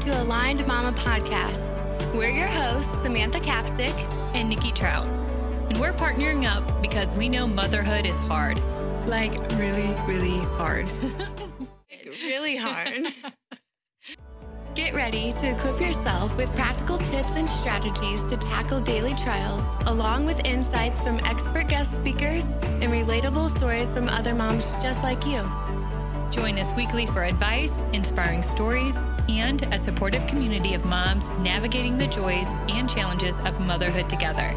to Aligned Mama Podcast. We're your hosts, Samantha Capstick and Nikki Trout. And we're partnering up because we know motherhood is hard. Like really, really hard. Really hard. Get ready to equip yourself with practical tips and strategies to tackle daily trials, along with insights from expert guest speakers and relatable stories from other moms just like you. Join us weekly for advice, inspiring stories, and a supportive community of moms navigating the joys and challenges of motherhood together.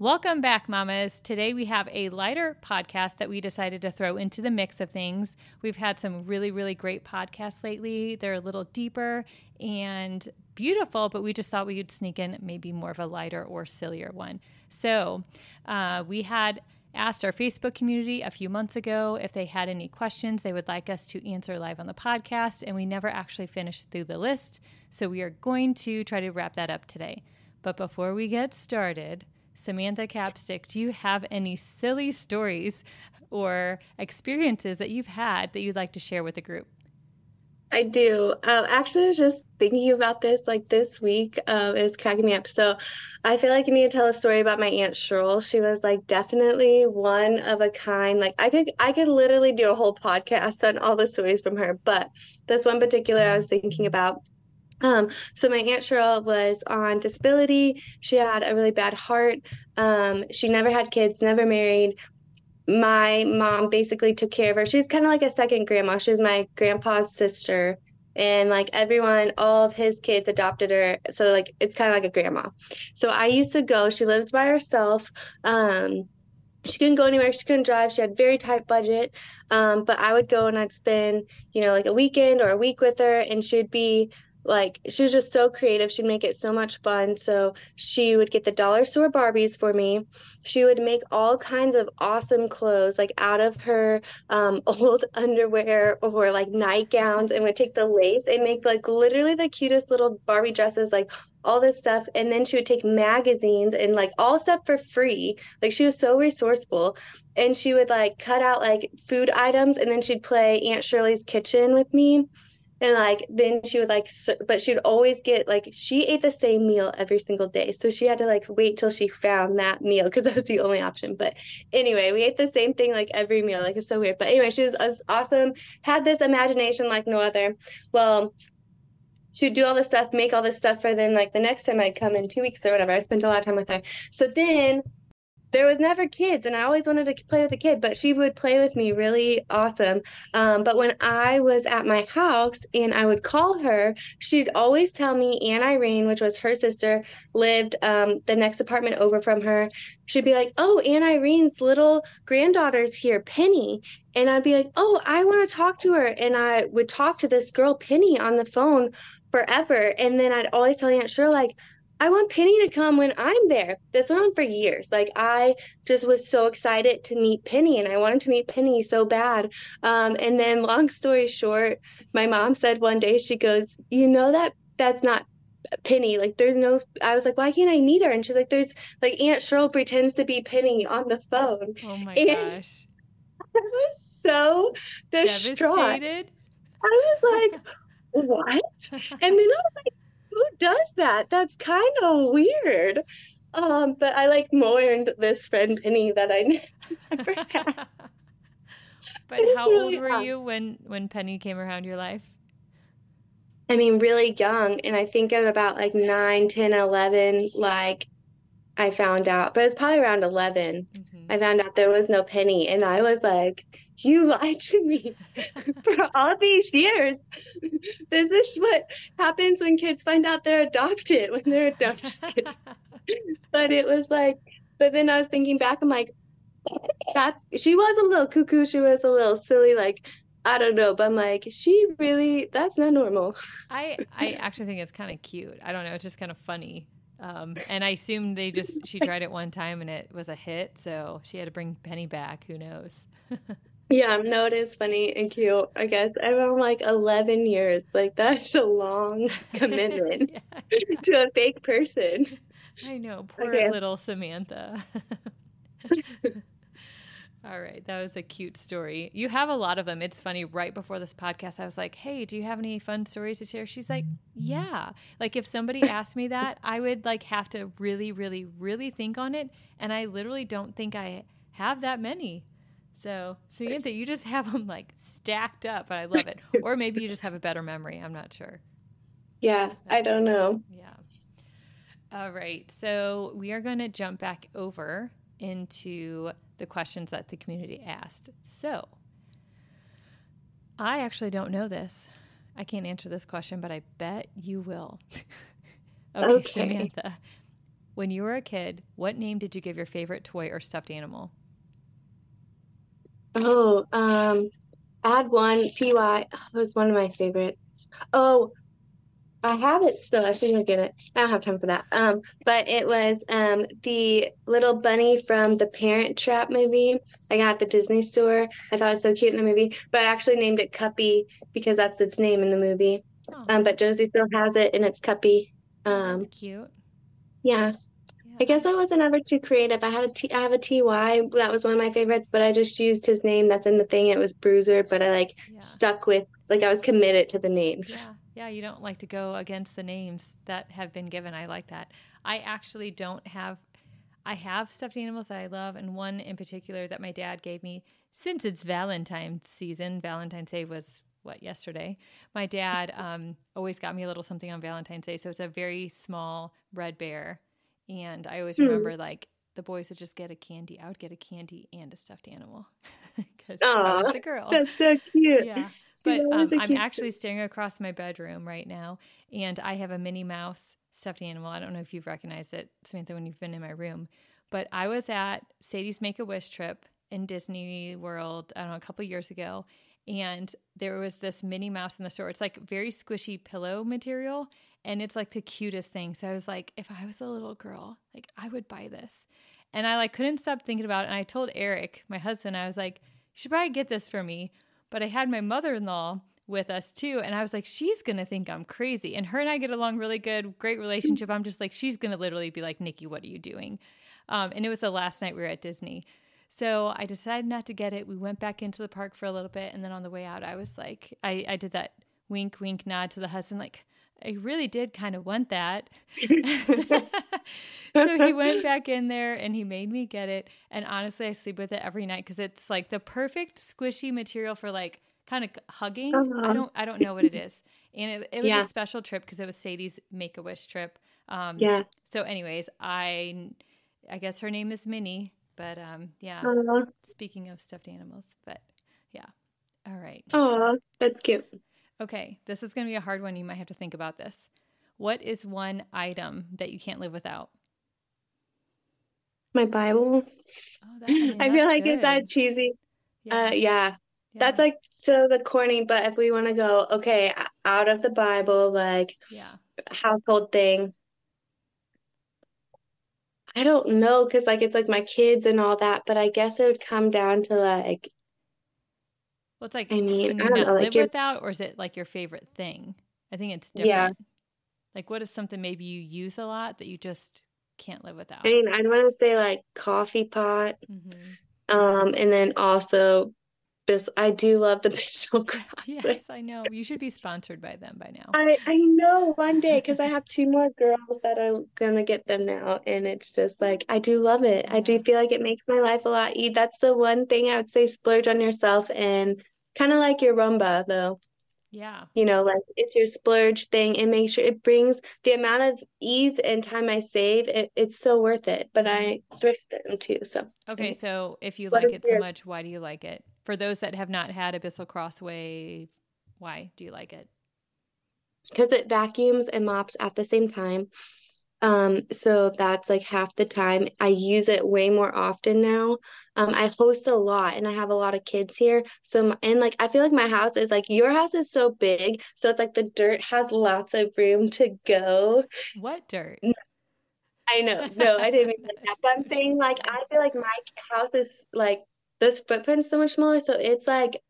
Welcome back, mamas. Today we have a lighter podcast that we decided to throw into the mix of things. We've had some really, really great podcasts lately. They're a little deeper and beautiful, but we just thought we would sneak in maybe more of a lighter or sillier one. So we had asked our Facebook community a few months ago if they had any questions they would like us to answer live on the podcast, and we never actually finished through the list. So we are going to try to wrap that up today. But before we get started, Samantha Capstick, do you have any silly stories or experiences that you've had that you'd like to share with the group? I do. Actually, I was just thinking about this this week. It was cracking me up. So I feel like I need to tell a story about my Aunt Cheryl. She was definitely one of a kind. I could literally do a whole podcast on all the stories from her. But this one particular I was thinking about. So my Aunt Cheryl was on disability. She had a really bad heart. She never had kids, never married. My mom basically took care of her. She's kind of like a second grandma. She's my grandpa's sister. And all of his kids adopted her. So it's kind of like a grandma. So I used to go, she lived by herself. She couldn't go anywhere. She couldn't drive. She had a very tight budget. But I would go and I'd spend, a weekend or a week with her, and she'd be she was just so creative. She'd make it so much fun. So she would get the dollar store Barbies for me. She would make all kinds of awesome clothes, out of her old underwear or nightgowns, and would take the lace and make literally the cutest little Barbie dresses, all this stuff. And then she would take magazines and all stuff for free. She was so resourceful, and she would cut out food items, and then she'd play Aunt Shirley's Kitchen with me. And then she would but she would always get she ate the same meal every single day. So she had to wait till she found that meal, because that was the only option. But anyway, we ate the same thing every meal. It's so weird. But anyway, she was awesome, had this imagination like no other. Well, she would do all this stuff, make all this stuff for them. The next time I'd come in 2 weeks or whatever, I spent a lot of time with her. So then there was never kids, and I always wanted to play with a kid, but she would play with me really awesome. But when I was at my house and I would call her, she'd always tell me Aunt Irene, which was her sister, lived the next apartment over from her. She'd be like, "Oh, Aunt Irene's little granddaughter's here, Penny." And I'd be like, "Oh, I want to talk to her." And I would talk to this girl, Penny, on the phone forever. And then I'd always tell Aunt Cheryl, I want Penny to come when I'm there. This went on for years. I just was so excited to meet Penny, and I wanted to meet Penny so bad. And then long story short, my mom said one day, she goes, that's not Penny. There's no, I was why can't I meet her? And she's there's Aunt Cheryl pretends to be Penny on the phone. Oh my gosh. I was so distraught. Devastated. I was what? And then I was who does that? That's kind of weird. But I mourned this friend Penny that I never had. But how really old were you when Penny came around your life? I mean, really young. And I think at about 9, 10, 11, I found out. But it was probably around 11. Mm-hmm. I found out there was no Penny. And I was you lied to me for all these years. This is what happens when kids find out they're adopted, when they're adopted. But it was but then I was thinking back, I'm she was a little cuckoo. She was a little silly, I don't know. But I'm she really, that's not normal. I actually think it's kind of cute. I don't know. It's just kind of funny. And I assume she tried it one time and it was a hit. So she had to bring Penny back. Who knows? Yeah, no, it is funny and cute. I guess around like 11 years, like that's a long commitment to a fake person. I know, poor little Samantha. All right, that was a cute story. You have a lot of them. It's funny, right before this podcast, I was like, hey, do you have any fun stories to share? She's like, yeah. Like if somebody asked me that, I would like have to really, really, really think on it. And I literally don't think I have that many. So, Samantha, you just have them like stacked up, but I love it. Or maybe you just have a better memory. I'm not sure. Yeah, I don't know. Yeah. All right. So we are going to jump back over into the questions that the community asked. So I actually don't know this. I can't answer this question, but I bet you will. Okay, Samantha, when you were a kid, what name did you give your favorite toy or stuffed animal? Oh, add one. T.Y. was one of my favorites. Oh, I have it still. I should look at it. I don't have time for that. But it was the little bunny from the Parent Trap movie. I got it at the Disney store. I thought it was so cute in the movie. But I actually named it Cuppy because that's its name in the movie. Oh. But Josie still has it, and it's Cuppy. That's cute. Yeah. I guess I wasn't ever too creative. I have a T.Y. That was one of my favorites, but I just used his name. That's in the thing. It was Bruiser, but I stuck with, like I was committed to the names. Yeah, you don't like to go against the names that have been given. I like that. I actually have stuffed animals that I love, and one in particular that my dad gave me since it's Valentine's season. Valentine's Day was yesterday. My dad always got me a little something on Valentine's Day, so it's a very small red bear. And I always remember, the boys would just get a candy. I would get a candy and a stuffed animal because I was a girl. That's so cute. Yeah. But I'm actually staring across my bedroom right now, and I have a Minnie Mouse stuffed animal. I don't know if you've recognized it, Samantha, when you've been in my room. But I was at Sadie's Make-A-Wish trip in Disney World, I don't know, a couple years ago, and there was this Minnie Mouse in the store. It's like very squishy pillow material. And it's like the cutest thing. So I was like, if I was a little girl, like I would buy this. And I couldn't stop thinking about it. And I told Eric, my husband, I was like, you should probably get this for me. But I had my mother-in-law with us too. And I was like, she's going to think I'm crazy. And her and I get along really good, great relationship. I'm just like, she's going to literally be like, Nikki, what are you doing? And it was the last night we were at Disney. So I decided not to get it. We went back into the park for a little bit. And then on the way out, I was like, I did that wink, wink nod to the husband, like, I really did kind of want that. So he went back in there and he made me get it. And honestly, I sleep with it every night because it's like the perfect squishy material for like kind of hugging. Uh-huh. I don't know what it is. And it was a special trip because it was Sadie's Make-A-Wish trip. So anyways, I guess her name is Minnie, but speaking of stuffed animals, but yeah. All right. Oh, that's cute. Okay, this is going to be a hard one. You might have to think about this. What is one item that you can't live without? My Bible. Oh, I feel like it's that cheesy. Yeah. That's like so the corny, but if we want to go, okay, out of the Bible, household thing. I don't know because it's like my kids and all that, but I guess it would come down to without, or is it like your favorite thing? I think it's different. Yeah. Like, what is something maybe you use a lot that you just can't live without? I mean, I'd want to say like coffee pot, and then also I do love the Bissell Crossway. Yes, I know. You should be sponsored by them by now. I know one day because I have two more girls that are going to get them now. And it's just like, I do love it. I do feel like it makes my life a lot easier. That's the one thing I would say, splurge on yourself, and kind of like your rumba though. Yeah. You know, like it's your splurge thing, and make sure it brings the amount of ease and time I save. It's so worth it, but I thrift them too. So. Okay. So if you like it so much, why do you like it? For those that have not had a Bissell Crossway, why do you like it? Because it vacuums and mops at the same time. So that's like half the time. I use it way more often now. I host a lot and I have a lot of kids here. So, I feel like my house is like, your house is so big. So it's like the dirt has lots of room to go. What dirt? I know. No, I didn't mean that. But I'm saying I feel like my house is like, those footprints so much smaller. So it's like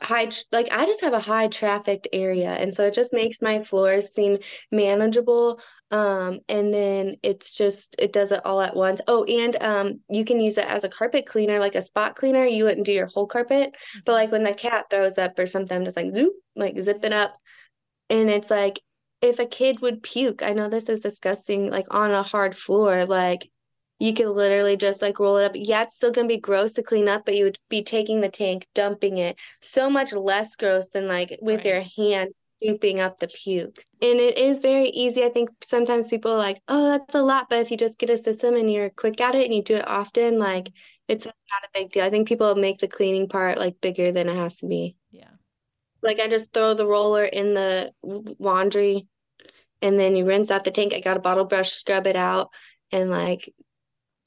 high, like I just have a high trafficked area. And so it just makes my floors seem manageable. And then it's just, it does it all at once. Oh, and you can use it as a carpet cleaner, like a spot cleaner. You wouldn't do your whole carpet, but like when the cat throws up or something, I'm just like, zoop, like zip it up. And it's like, if a kid would puke, I know this is disgusting, like on a hard floor, like you could literally just like roll it up. Yeah, it's still going to be gross to clean up, but you would be taking the tank, dumping it. So much less gross than like with right. your hand scooping up the puke. And it is very easy. I think sometimes people are like, oh, that's a lot. But if you just get a system and you're quick at it and you do it often, like it's not a big deal. I think people make the cleaning part like bigger than it has to be. Yeah. Like I just throw the roller in the laundry and then you rinse out the tank. I got a bottle brush, scrub it out, and like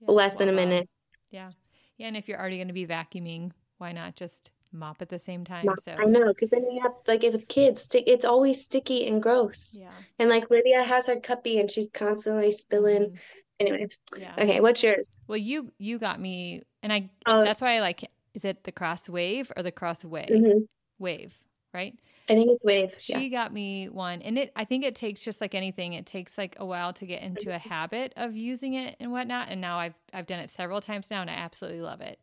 less than a minute. Yeah. Yeah. And if you're already going to be vacuuming, why not just mop at the same time? Mop. So I know. Cause then you have to, like, if it's kids, it's always sticky and gross. Yeah. And like Lydia has her cuppy and she's constantly spilling. Mm-hmm. Anyway. Yeah. Okay. What's yours? Well, you got me. And that's why I like, is it the cross wave or the crossway? Mm-hmm. Wave, right? I think it's wave. She got me one. And I think it takes, just like anything, it takes like a while to get into a habit of using it and whatnot. And now I've done it several times now and I absolutely love it.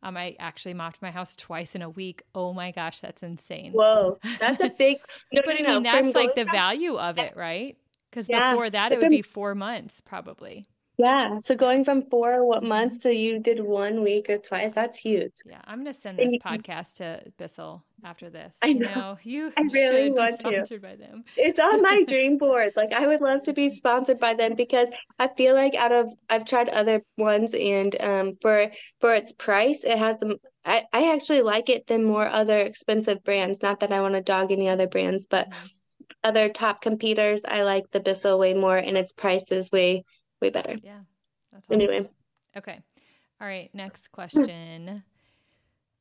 I actually mopped my house twice in a week. Oh my gosh, that's insane. Whoa. That's a big, but I mean, that's like the value of it, right? Because before that it would be 4 months probably. Yeah. So going from 4 months to you did 1 week or twice, that's huge. Yeah. I'm going to send this podcast to Bissell after this. I know. I really should want be sponsored by them. It's on my dream board. Like I would love to be sponsored by them because I feel like I've tried other ones and for its price, it has them. I actually like it than more other expensive brands. Not that I want to dog any other brands, but other top competitors, I like the Bissell way more and its price is way better. Yeah. That's awesome. Anyway. Okay. All right. Next question.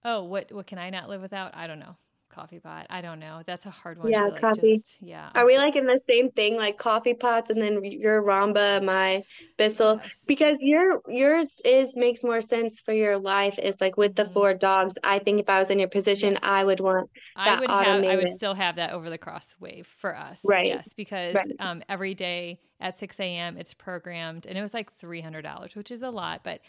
Oh, what can I not live without? I don't know. Coffee pot. I don't know. That's a hard one. Yeah. To, like, coffee. Just, yeah. Are we like in the same thing, like coffee pots and then your Ramba, my Bissell, because yours makes more sense for your life. Is like with the four dogs. I think if I was in your position, I would want that automated. I would still have that over the cross wave for us. Right. Yes. Because every day at 6 a.m. it's programmed and it was like $300, which is a lot. But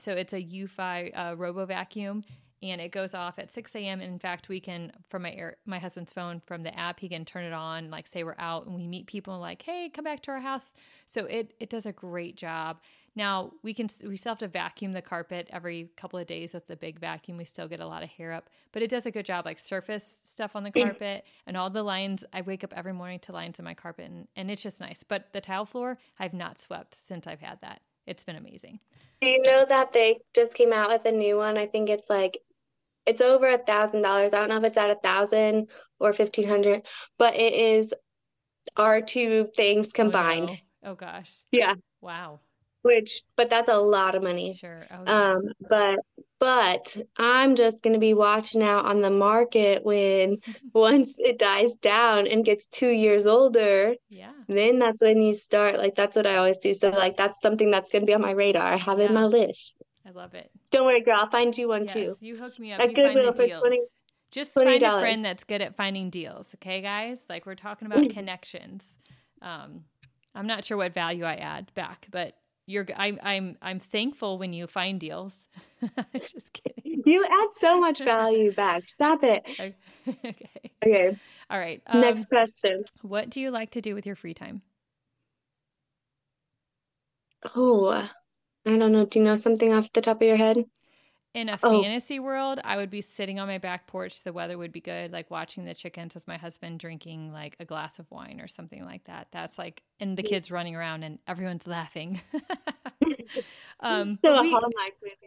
so it's a Eufy robo vacuum. And it goes off at 6 a.m. In fact, we can, from my husband's phone, from the app, he can turn it on, like say we're out and we meet people like, hey, come back to our house. So it does a great job. Now, we still have to vacuum the carpet every couple of days with the big vacuum. We still get a lot of hair up, but it does a good job, like surface stuff on the carpet and all the lines. I wake up every morning to lines in my carpet and it's just nice. But the tile floor, I've not swept since I've had that. It's been amazing. Do you know that they just came out with a new one? I think it's like, it's over $1,000. I don't know if it's at 1,000 or 1,500, but it is our two things combined. Oh, no. Oh gosh. Yeah. Wow. But that's a lot of money. Sure. Oh, yeah. But I'm just going to be watching out on the market when once it dies down and gets 2 years older, then that's when you start. Like, that's what I always do. So like, that's something that's going to be on my radar. I have in my list. I love it. Don't worry, girl. I'll find you one too. You hooked me up. You find the deals. Just find a friend that's good at finding deals. Okay, guys. Like we're talking about connections. I'm not sure what value I add back, but I'm thankful when you find deals. Just kidding. You add so much value back. Stop it. Okay. All right. Next question. What do you like to do with your free time? Oh, I don't know. Do you know something off the top of your head? In a fantasy world, I would be sitting on my back porch. The weather would be good, like watching the chickens with my husband, drinking like a glass of wine or something like that. That's like, and the kids running around and everyone's laughing.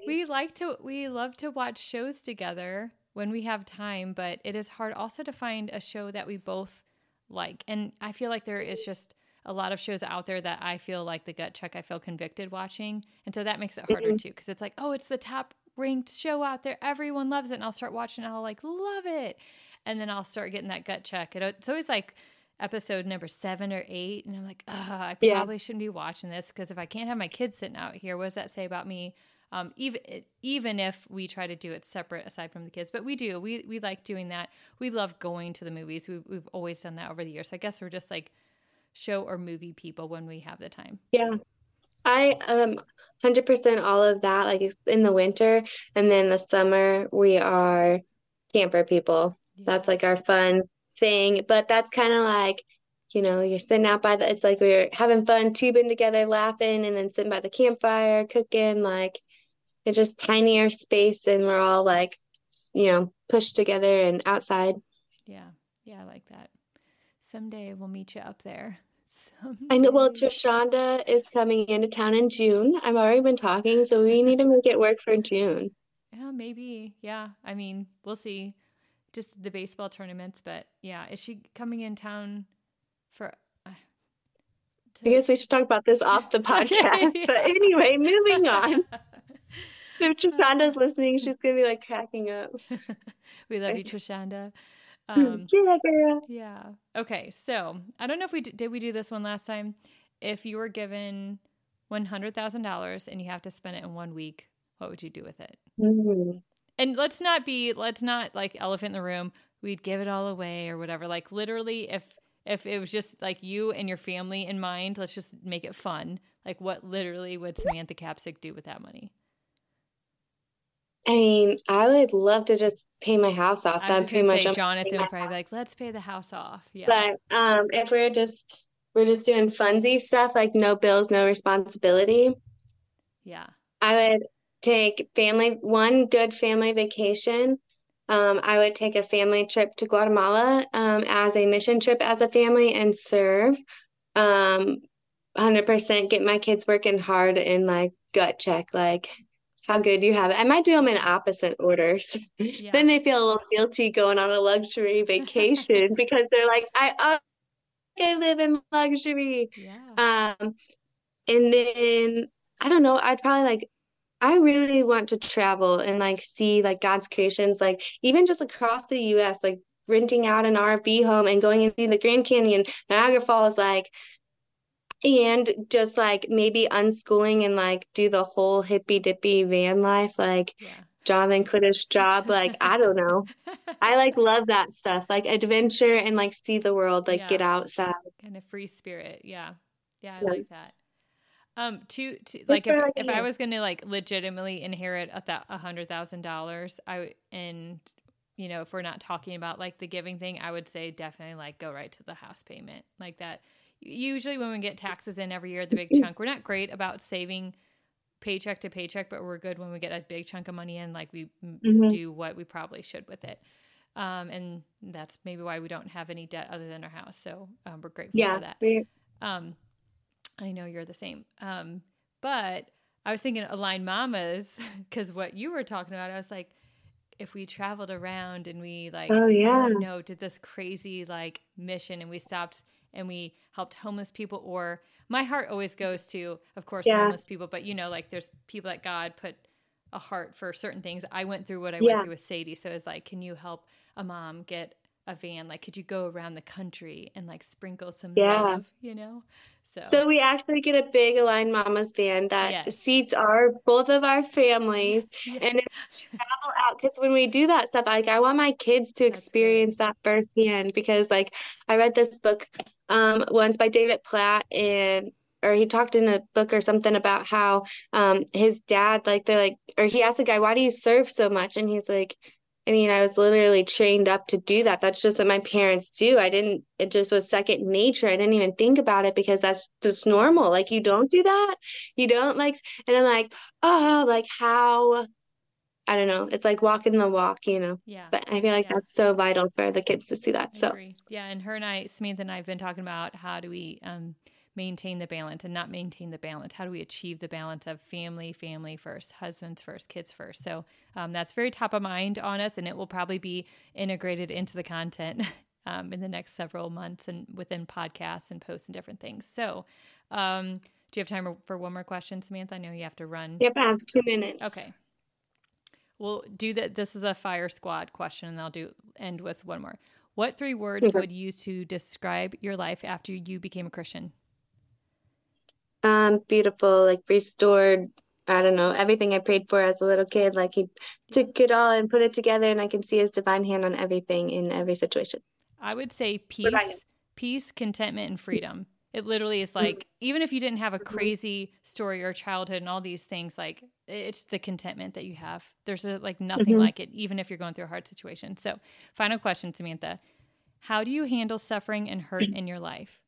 We love to watch shows together when we have time, but it is hard also to find a show that we both like. And I feel like there is just a lot of shows out there that I feel like the gut check, I feel convicted watching. And so that makes it harder too. Cause it's like, oh, it's the top ranked show out there. Everyone loves it. And I'll start watching it. I'll like, love it. And then I'll start getting that gut check. It's always like episode number 7 or 8. And I'm like, I probably shouldn't be watching this. Cause if I can't have my kids sitting out here, what does that say about me? even if we try to do it separate aside from the kids. But we do. We like doing that. We love going to the movies. We've always done that over the years. So I guess we're just like show or movie people when we have the time. Yeah. I 100% all of that, like it's in the winter, and then the summer we are camper people. Yeah. That's like our fun thing, but that's kind of like, you know, you're sitting out by it's like we're having fun tubing together, laughing, and then sitting by the campfire cooking. Like it's just tinier space, and we're all like, you know, pushed together and outside. Yeah, I like that. Someday we'll meet you up there. Someday. I know. Well, Trishanda is coming into town in June. I've already been talking, so we need to make it work for June. Yeah, maybe. Yeah. I mean, we'll see. Just the baseball tournaments, but yeah, is she coming in town for? I guess we should talk about this off the podcast. Okay, yeah. But anyway, moving on. If Trishanda's listening, she's gonna be like cracking up. We love you, Trishanda. Yeah, girl. Yeah. Okay. So I don't know if we do this one last time. If you were given $100,000 and you have to spend it in 1 week, what would you do with it? Mm-hmm. And let's not like elephant in the room. We'd give it all away or whatever. Like literally, if it was just like you and your family in mind, let's just make it fun. Like what literally would Samantha Capstick do with that money? I mean, I would love to just pay my house off. That's pretty much. Jonathan would probably be like, "Let's pay the house off." Yeah. But if we're just doing funsy stuff, like no bills, no responsibility. Yeah. I would take one good family vacation. I would take a family trip to Guatemala as a mission trip as a family and serve. 100% get my kids working hard and like gut check, like. How good you have it. I might do them in opposite orders. Yeah. Then they feel a little guilty going on a luxury vacation because they're like, I live in luxury. Yeah. And then, I don't know, I'd probably like, I really want to travel and like see like God's creations, like even just across the U.S., like renting out an RV home and going and see the Grand Canyon, Niagara Falls, like, and just like maybe unschooling and like do the whole hippy dippy van life, like yeah. Jonathan quit his job, like I don't know. I like love that stuff, like adventure and like see the world, like yeah. Get outside. Kind of free spirit, yeah, yeah. I like that. To like if I was gonna like legitimately inherit $100,000, you know, if we're not talking about like the giving thing, I would say definitely like go right to the house payment, like that. Usually when we get taxes in every year, the big chunk, we're not great about saving paycheck to paycheck, but we're good when we get a big chunk of money in, like we mm-hmm. do what we probably should with it. And that's maybe why we don't have any debt other than our house. So we're grateful yeah, for that. I know you're the same. But I was thinking Aligned Mamas, because what you were talking about, I was like, if we traveled around and we like, oh, yeah. you know, did this crazy like mission and we stopped and we helped homeless people, or my heart always goes to, of course, yeah. homeless people, but you know, like there's people that God put a heart for certain things. I went through what I yeah. went through with Sadie. So it's like, can you help a mom get a van? Like, could you go around the country and like sprinkle some yeah. love, you know? So we actually get a big Aligned Mamas van that yes. seats our both of our families, yes. and then we travel out. Because when we do that stuff, like I want my kids to experience that firsthand. Because like I read this book once by David Platt, or he talked in a book or something about how his dad, like they're like, or he asked the guy, "Why do you serve so much?" And he's like, I mean, I was literally trained up to do that. That's just what my parents do. It just was second nature. I didn't even think about it because that's just normal. Like you don't do that. You don't like, and I'm like, oh, like how, I don't know. It's like walking the walk, you know, yeah. but I feel like yeah. that's so vital for the kids to see that. So yeah. And Samantha and I have been talking about how do we maintain the balance and not maintain the balance. How do we achieve the balance of family first, husbands first, kids first? So that's very top of mind on us, and it will probably be integrated into the content in the next several months and within podcasts and posts and different things. So do you have time for one more question, Samantha? I know you have to run. Yep, I have 2 minutes. Okay. We'll do that. This is a fire squad question, and I'll end with one more. What 3 words mm-hmm. would you use to describe your life after you became a Christian? Beautiful, like restored, I don't know, everything I prayed for as a little kid, like he took it all and put it together, and I can see his divine hand on everything in every situation. I would say peace, contentment, and freedom. It literally is like, even if you didn't have a crazy story or childhood and all these things, like it's the contentment that you have. There's like nothing like it, even if you're going through a hard situation. So final question, Samantha, how do you handle suffering and hurt in your life?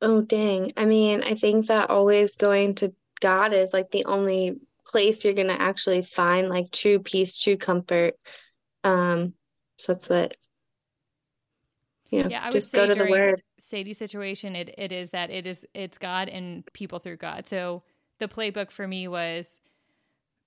Oh, dang. I mean, I think that always going to God is like the only place you're going to actually find like true peace, true comfort. So that's what, you know, yeah, just go to the word. Sadie's situation, it's God and people through God. So the playbook for me was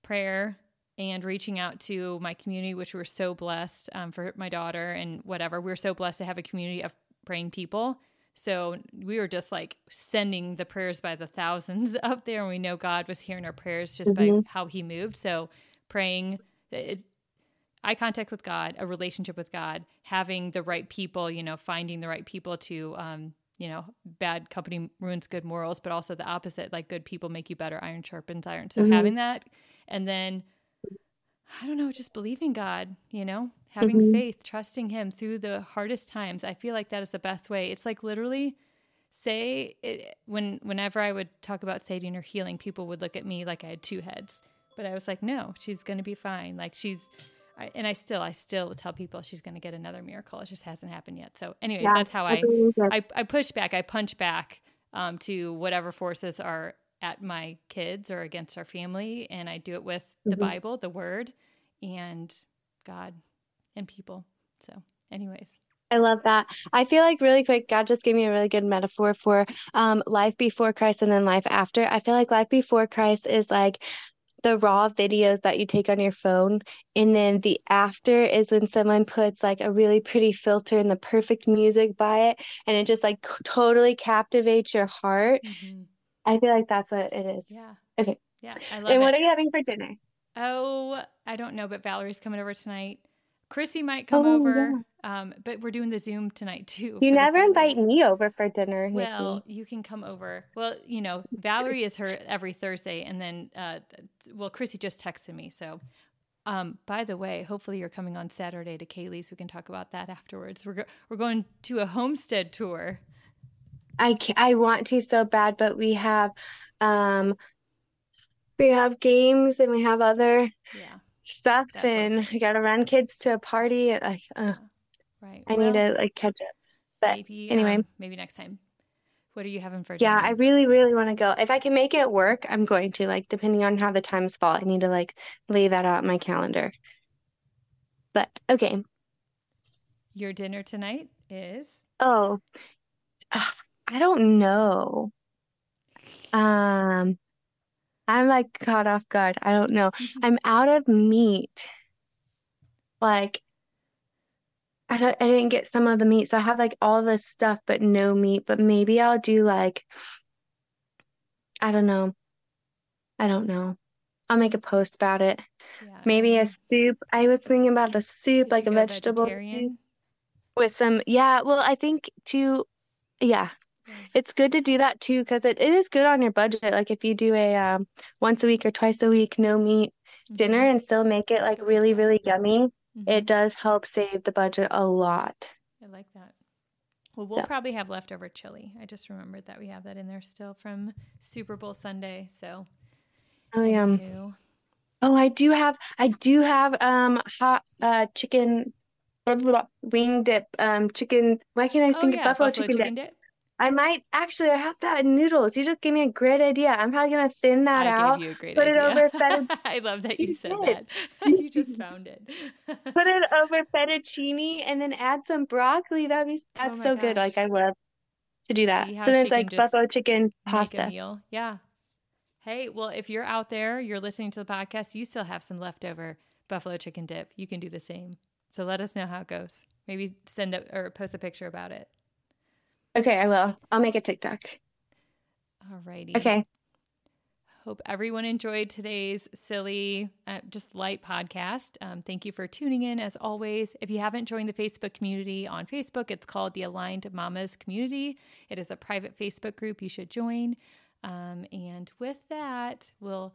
prayer and reaching out to my community, which we're so blessed for my daughter and whatever. We're so blessed to have a community of praying people. So we were just like sending the prayers by the thousands up there. And we know God was hearing our prayers just by how he moved. So praying, eye contact with God, a relationship with God, having the right people, you know, finding the right people to, you know, bad company ruins good morals, but also the opposite, like good people make you better. Iron sharpens iron. So having that, and then, I don't know, just believing God, you know, having faith, trusting him through the hardest times. I feel like that is the best way. It's like literally say it, whenever I would talk about Sadie and her healing, people would look at me like I had two heads, but I was like, no, she's going to be fine. Like I still tell people she's going to get another miracle. It just hasn't happened yet. So anyways, that's how I push back. I punch back to whatever forces are at my kids or against our family. And I do it with the Bible, the word, and God and people. So anyways. I love that. I feel like really quick, God just gave me a really good metaphor for life before Christ and then life after. I feel like life before Christ is like the raw videos that you take on your phone. And then the after is when someone puts like a really pretty filter and the perfect music by it. And it just like totally captivates your heart. Mm-hmm. I feel like that's what it is. Yeah. Okay. Yeah. I love it. And what are you having for dinner? Oh, I don't know, but Valerie's coming over tonight. Chrissy might come over, but we're doing the Zoom tonight too. You never invite me over for dinner. Well, Nikki, you can come over. Well, you know, Valerie is her every Thursday, and then, Chrissy just texted me. So, by the way, hopefully you're coming on Saturday to Kaylee's. We can talk about that afterwards. We're going to a homestead tour. I want to so bad, but we have games and we have other stuff, and I gotta run kids to a party. Right. I need to like catch up. But maybe next time. What are you having for dinner? Yeah, I really, really want to go. If I can make it work, I'm going to. Like, depending on how the times fall, I need to like lay that out in my calendar. But okay. Your dinner tonight is? Oh, I don't know. I'm like caught off guard. I don't know. I'm out of meat. Like I didn't get some of the meat. So I have like all this stuff, but no meat, but maybe I'll do like, I don't know. I'll make a post about it. Yeah. Maybe a soup. I was thinking about a soup, like a vegetable soup with some, well, I think too. Yeah. It's good to do that too, because it is good on your budget. Like if you do a once a week or twice a week no meat dinner and still make it like really, really yummy, it does help save the budget a lot. I like that. Well, we'll probably have leftover chili. I just remembered that we have that in there still from Super Bowl Sunday. So I do have hot chicken wing dip, chicken. Why can't I think of buffalo chicken dip? I might actually. I have that in noodles. You just gave me a great idea. I'm probably gonna thin that out. I gave you a great idea. Put it over fettuccine. I love that you said that. You just found it. Put it over fettuccine and then add some broccoli. That's so good. Like I love to do that. So then it's like buffalo chicken pasta. Make a meal. Yeah. Hey, well, if you're out there, you're listening to the podcast, you still have some leftover buffalo chicken dip. You can do the same. So let us know how it goes. Maybe send up or post a picture about it. Okay, I will. I'll make a TikTok. All righty. Okay. Hope everyone enjoyed today's silly, just light podcast. Thank you for tuning in as always. If you haven't joined the Facebook community on Facebook, it's called the Aligned Mamas Community. It is a private Facebook group you should join. And with that, we'll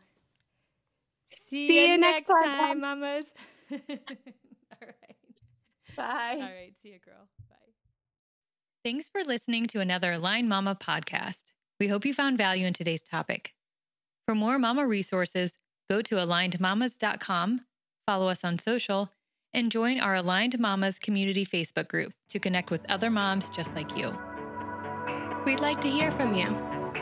see you next time, mamas. All right. Bye. All right. See you, girl. Bye. Thanks for listening to another Aligned Mama podcast. We hope you found value in today's topic. For more mama resources, go to alignedmamas.com, follow us on social, and join our Aligned Mamas community Facebook group to connect with other moms just like you. We'd like to hear from you.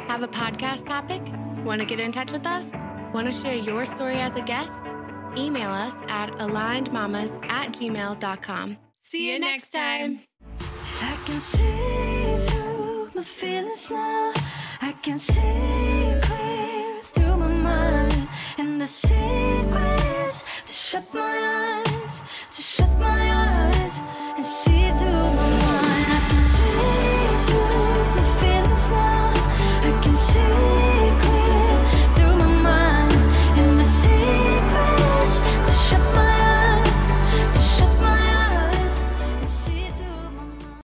Have a podcast topic? Want to get in touch with us? Want to share your story as a guest? Email us at alignedmamas@gmail.com. See you next time. I can see through my feelings now. I can see clear through my mind. And the sea